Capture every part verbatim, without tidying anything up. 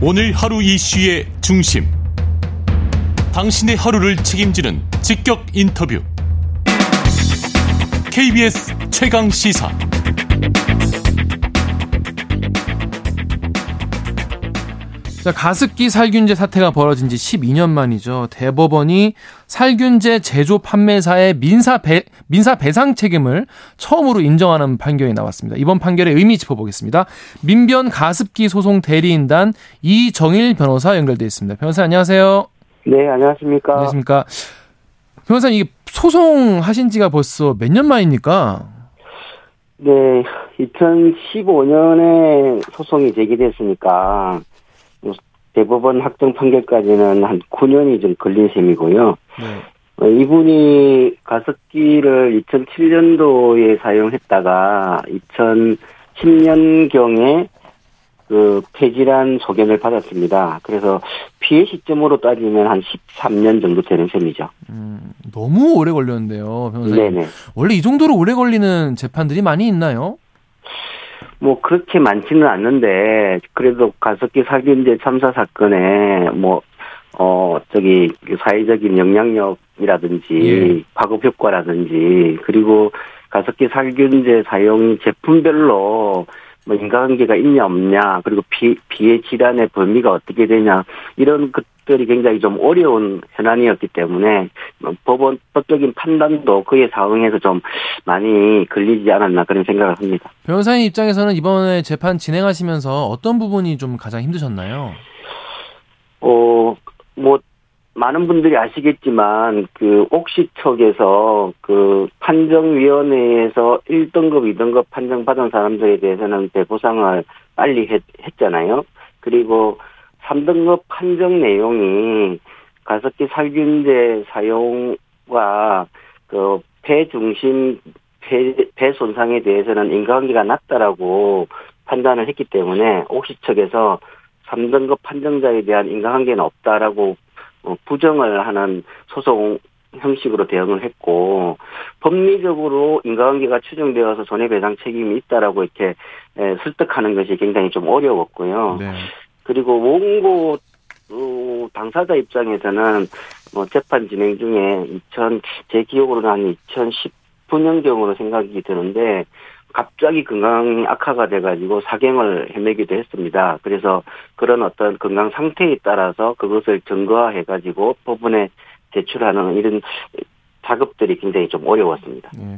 오늘 하루 이슈의 중심, 당신의 하루를 책임지는 직격 인터뷰, 케이비에스 최강시사. 자, 가습기 살균제 사태가 벌어진 지 십이 년 만이죠. 대법원이 살균제 제조 판매사의 민사, 배, 민사 배상 책임을 처음으로 인정하는 판결이 나왔습니다. 이번 판결의 의미 짚어보겠습니다. 민변 가습기 소송 대리인단 이정일 변호사 연결되어 있습니다. 변호사 안녕하세요. 네, 안녕하십니까. 안녕하십니까. 변호사, 이게 소송 하신 지가 벌써 몇 년 만입니까? 네, 이천십오 년에 소송이 제기됐으니까 대법원 확정 판결까지는 한 구 년이 좀 걸린 셈이고요. 네. 이분이 가습기를 이천칠 년도에 사용했다가 이천십 년경에 그 폐질환 소견을 받았습니다. 그래서 피해 시점으로 따지면 한 십삼 년 정도 되는 셈이죠. 음, 너무 오래 걸렸는데요, 변호사님. 네네. 원래 이 정도로 오래 걸리는 재판들이 많이 있나요? 뭐 그렇게 많지는 않는데, 그래도 가습기 살균제 참사 사건에 뭐 어 저기 사회적인 영향력이라든지, 예, 파급 효과라든지, 그리고 가습기 살균제 사용 제품별로 뭐 인과관계가 있냐 없냐, 그리고 피, 피해 질환의 범위가 어떻게 되냐, 이런 것들이 굉장히 좀 어려운 현안이었기 때문에 법원 법적인 판단도 그에 상응해서 좀 많이 걸리지 않았나 그런 생각을 합니다. 변호사님 입장에서는 이번에 재판 진행하시면서 어떤 부분이 좀 가장 힘드셨나요? 어, 뭐 많은 분들이 아시겠지만 그 옥시 측에서 그 판정위원회에서 일 등급, 이 등급 판정받은 사람들에 대해서는 배보상을 빨리 했, 했잖아요. 그리고 삼 등급 판정 내용이 가습기 살균제 사용과 그 폐 중심, 폐, 폐 손상에 대해서는 인과관계가 낮다라고 판단을 했기 때문에 옥시 측에서 삼 등급 판정자에 대한 인과관계는 없다라고 부정을 하는 소송 형식으로 대응을 했고, 법리적으로 인과관계가 추정되어서 손해배상 책임이 있다라고 이렇게 설득하는 것이 굉장히 좀 어려웠고요. 네. 그리고 원고 당사자 입장에서는 재판 진행 중에 이천 제 기억으로는 한 이천십구 년경으로 생각이 드는데 갑자기 건강이 악화가 돼가지고 사경을 헤매기도 했습니다. 그래서 그런 어떤 건강 상태에 따라서 그것을 증거화해가지고 법원에 제출하는 이런 작업들이 굉장히 좀 어려웠습니다. 네.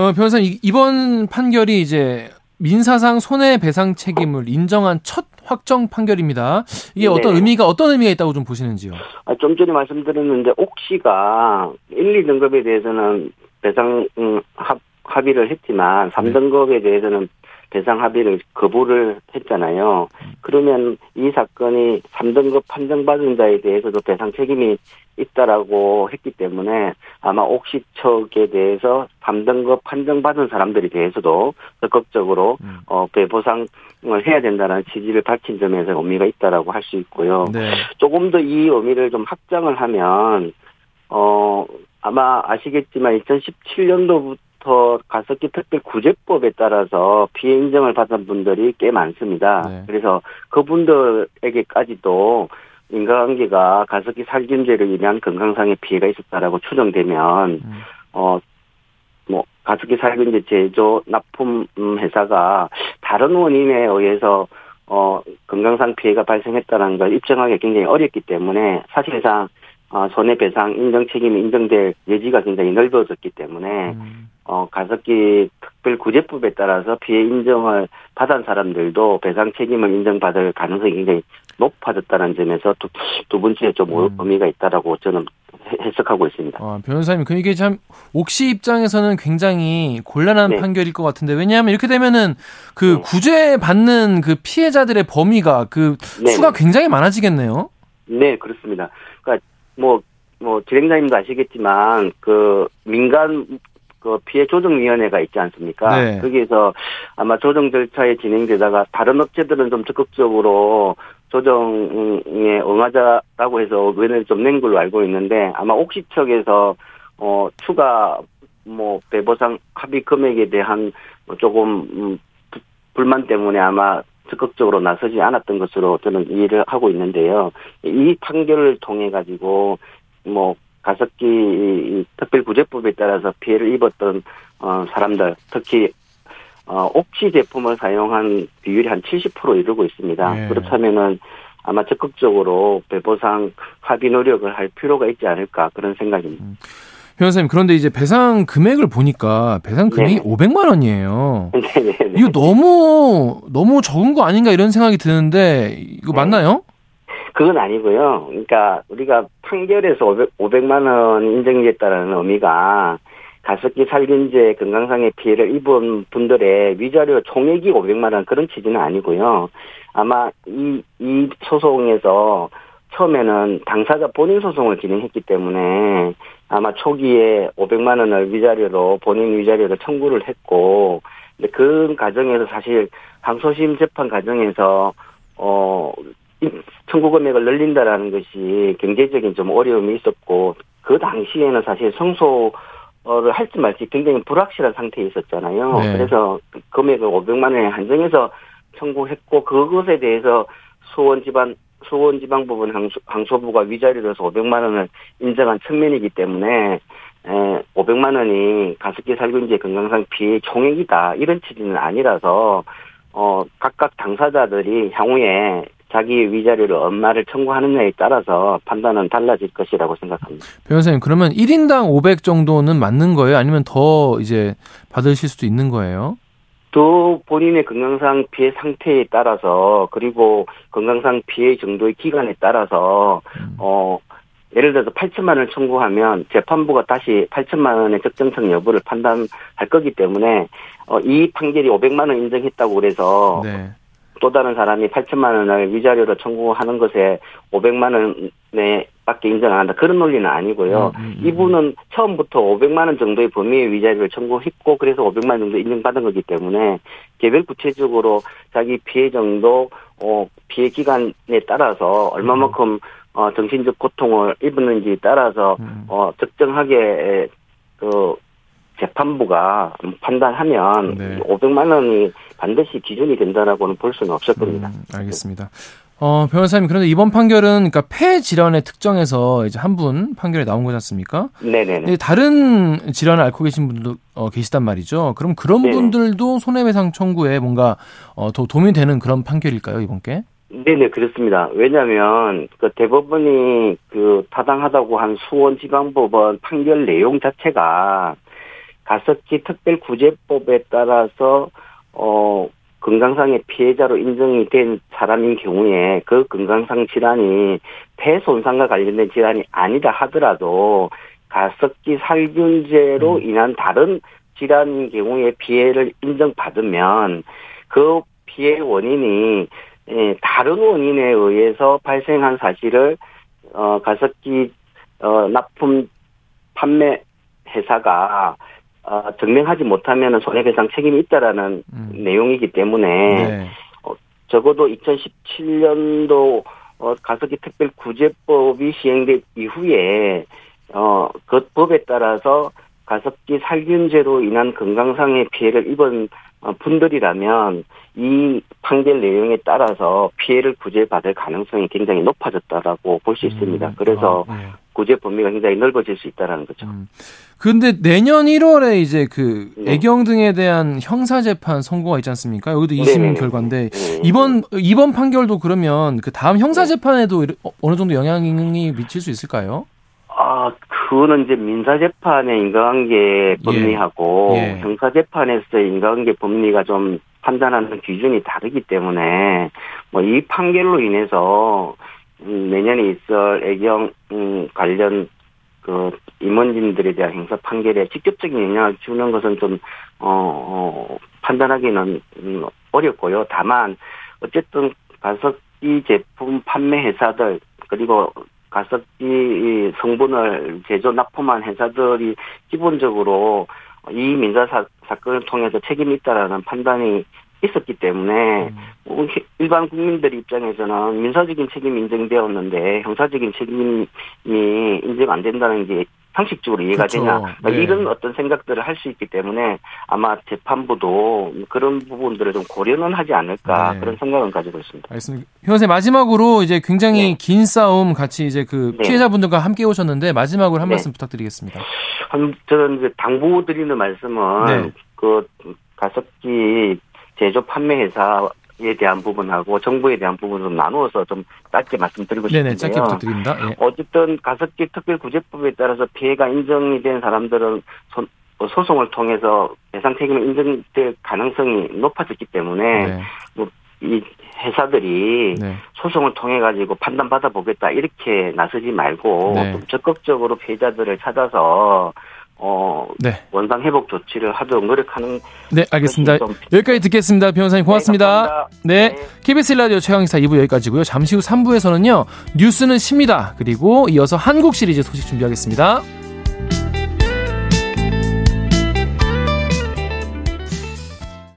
어, 변호사님, 이번 판결이 이제 민사상 손해배상 책임을 인정한 첫 확정 판결입니다. 이게, 네, 어떤 의미가, 어떤 의미가 있다고 좀 보시는지요? 아, 좀 전에 말씀드렸는데 옥시가 일, 이 등급에 대해서는 배상 음, 합 합의를 했지만 삼 등급에 대해서는 배상 합의를 거부를 했잖아요. 그러면 이 사건이 삼 등급 판정받은 자에 대해서도 배상 책임이 있다라고 했기 때문에 아마 옥시 측에 대해서 삼 등급 판정받은 사람들에 대해서도 적극적으로 음. 어, 배보상을 해야 된다는 취지를 밝힌 점에서 의미가 있다라고 할 수 있고요. 네. 조금 더 이 의미를 좀 확장을 하면 어, 아마 아시겠지만 이천십칠 년도부터 가습기 특별 구제법에 따라서 피해 인정을 받은 분들이 꽤 많습니다. 네. 그래서 그분들에게까지도 인과관계가 가습기 살균제로 인한 건강상의 피해가 있었다라고 추정되면 음. 어, 뭐 가습기 살균제 제조 납품 회사가 다른 원인에 의해서 어, 건강상 피해가 발생했다는 걸 입증하기 굉장히 어렵기 때문에 사실상 어, 손해배상 인정 책임이 인정될 여지가 굉장히 넓어졌기 때문에 음. 어, 가습기 특별구제법에 따라서 피해 인정을 받은 사람들도 배상 책임을 인정받을 가능성이 굉장히 높아졌다는 점에서 두, 두 번째 좀 음. 의미가 있다라고 저는 해석하고 있습니다. 아, 변호사님, 그럼 이게 참 옥시 입장에서는 굉장히 곤란한, 네, 판결일 것 같은데, 왜냐하면 이렇게 되면은 그, 네, 구제받는 그 피해자들의 범위가 그, 네, 수가 굉장히 많아지겠네요. 네, 그렇습니다. 그러니까 뭐, 뭐 진행자님도 아시겠지만 그 민간 그 피해 조정위원회가 있지 않습니까? 네. 거기에서 아마 조정 절차에 진행되다가 다른 업체들은 좀 적극적으로 조정에 응하자라고 해서 의견을 좀 낸 걸로 알고 있는데 아마 옥시 측에서 어, 추가 뭐 배보상 합의 금액에 대한 조금 음, 불만 때문에 아마 적극적으로 나서지 않았던 것으로 저는 이해를 하고 있는데요. 이 판결을 통해 가지고 뭐 가습기 특별구제법에 따라서 피해를 입었던 어, 사람들, 특히 어, 옥시 제품을 사용한 비율이 한 칠십 퍼센트 이르고 있습니다. 네. 그렇다면은 아마 적극적으로 배보상 합의 노력을 할 필요가 있지 않을까 그런 생각입니다. 음. 변호사님, 그런데 이제 배상 금액을 보니까 배상 금액이 네. 오백만 원이에요. 네. 이거 너무 너무 적은 거 아닌가 이런 생각이 드는데 이거 네. 맞나요? 그건 아니고요. 그러니까 우리가 판결에서 오백만 원 인정됐다는 의미가 가습기 살균제 건강상의 피해를 입은 분들의 위자료 총액이 오백만 원 그런 취지는 아니고요. 아마 이, 이 소송에서 처음에는 당사자 본인 소송을 진행했기 때문에 아마 초기에 오백만 원을 위자료로 본인 위자료를 청구를 했고, 근데 그 과정에서 사실 항소심 재판 과정에서 어 청구 금액을 늘린다라는 것이 경제적인 좀 어려움이 있었고, 그 당시에는 사실 성소 를 할지 말지 굉장히 불확실한 상태에 있었잖아요. 네. 그래서 금액을 오백만 원에 한정해서 청구했고, 그것에 대해서 수원지방 수원지방법원 항소, 항소부가 위자료로서 오백만 원을 인정한 측면이기 때문에 에, 오백만 원이 가습기 살균제 건강상 피해 총액이다 이런 취지는 아니라서 어, 각각 당사자들이 향후에 자기 위자료를 얼마를 청구하느냐에 따라서 판단은 달라질 것이라고 생각합니다. 변호사님, 그러면 일 인당 오백 정도는 맞는 거예요? 아니면 더 이제 받으실 수도 있는 거예요? 또 본인의 건강상 피해 상태에 따라서, 그리고 건강상 피해 정도의 기간에 따라서 음. 어 예를 들어서 팔천만 원을 청구하면 재판부가 다시 팔천만 원의 적정성 여부를 판단할 거기 때문에 어, 이 판결이 오백만 원 인정했다고 그래서 네. 또 다른 사람이 팔천만 원을 위자료로 청구하는 것에 오백만 원에 밖에 인정 안 한다 그런 논리는 아니고요. 음, 음, 이분은 처음부터 오백만 원 정도의 범위의 위자료를 청구했고, 그래서 오백만 원 정도 인정받은 거기 때문에 개별 구체적으로 자기 피해 정도, 어, 피해 기간에 따라서 얼마만큼 어, 정신적 고통을 입었는지에 따라서 어, 적정하게 그 재판부가 판단하면 네. 오백만 원이 반드시 기준이 된다라고는 볼 수는 없을 겁니다. 음, 알겠습니다. 어, 변호사님, 그런데 이번 판결은 그러니까 폐 질환의 특정에서 이제 한 분 판결이 나온 거지 않습니까? 네네네. 다른 질환을 앓고 계신 분도 어, 계시단 말이죠. 그럼 그런 네네. 분들도 손해배상 청구에 뭔가 어, 더 도움이 되는 그런 판결일까요, 이번 게? 네네, 그렇습니다. 왜냐하면 그 대법원이 그 타당하다고 한 수원지방법원 판결 내용 자체가 가습기 특별구제법에 따라서 어 건강상의 피해자로 인정이 된 사람인 경우에 그 건강상 질환이 폐 손상과 관련된 질환이 아니다 하더라도 가습기 살균제로 인한 다른 질환인 경우에 피해를 인정받으면 그 피해 원인이 다른 원인에 의해서 발생한 사실을 어 가습기 어 납품 판매 회사가 어, 증명하지 못하면 손해배상 책임이 있다라는 음. 내용이기 때문에 네. 어, 적어도 이천십칠 년도 어, 가습기 특별구제법이 시행된 이후에 어, 그 법에 따라서 가습기 살균제로 인한 건강상의 피해를 입은 어, 분들이라면 이 판결 내용에 따라서 피해를 구제받을 가능성이 굉장히 높아졌다라고 볼 수 있습니다. 음. 그래서 아, 네. 구제 범위가 굉장히 넓어질 수 있다라는 거죠. 그런데 음. 내년 일월에 이제 그 네. 애경 등에 대한 형사 재판 선고가 있지 않습니까? 여기도 이심 네네. 결과인데 네네. 이번 이번 판결도 그러면 그 다음 형사 재판에도 어느 정도 영향이 미칠 수 있을까요? 아, 그거는 이제 민사 재판의 인과관계 법리하고 예. 예. 형사 재판에서 인과관계 법리가 좀 판단하는 기준이 다르기 때문에 뭐 이 판결로 인해서 음, 내년에 있을 애경 음, 관련 그 임원진들에 대한 행사 판결에 직접적인 영향을 주는 것은 좀 어, 어, 판단하기는 음, 어렵고요. 다만 어쨌든 가습기 제품 판매 회사들, 그리고 가습기 성분을 제조 납품한 회사들이 기본적으로 이 민사 사, 사건을 통해서 책임이 있다라는 판단이 있었기 때문에 음. 일반 국민들 입장에서는 민사적인 책임이 인정되었는데 형사적인 책임이 인정 안 된다는 게 상식적으로 이해가 그렇죠. 되냐. 네. 이런 어떤 생각들을 할 수 있기 때문에 아마 재판부도 그런 부분들을 좀 고려는 하지 않을까 네. 그런 생각은 가지고 있습니다. 알겠습니다. 현재 마지막으로 이제 굉장히 네. 긴 싸움 같이 이제 그 네. 피해자분들과 함께 오셨는데 마지막으로 한 네. 말씀 부탁드리겠습니다. 저는 이제 당부드리는 말씀은 네. 그 가습기 제조 판매 회사 에 대한 부분하고 정부에 대한 부분을 좀 나누어서 좀 짧게 말씀드리고 싶은데요. 네네, 짧게 부탁드립니다. 예. 어쨌든 가습기 특별구제법에 따라서 피해가 인정이 된 사람들은 소, 소송을 통해서 배상 책임이 인정될 가능성이 높아졌기 때문에 네. 뭐 이 회사들이 네. 소송을 통해 가지고 판단 받아보겠다 이렇게 나서지 말고 네. 좀 적극적으로 피해자들을 찾아서. 어, 네. 원상 회복 조치를 하도록 노력하는. 네, 알겠습니다. 좀... 여기까지 듣겠습니다. 변호사님 고맙습니다. 네, 네. 케이비에스 라디오 최강시사 이 부 여기까지고요. 잠시 후 삼 부에서는요, 뉴스는 쉽니다. 그리고 이어서 한국 시리즈 소식 준비하겠습니다.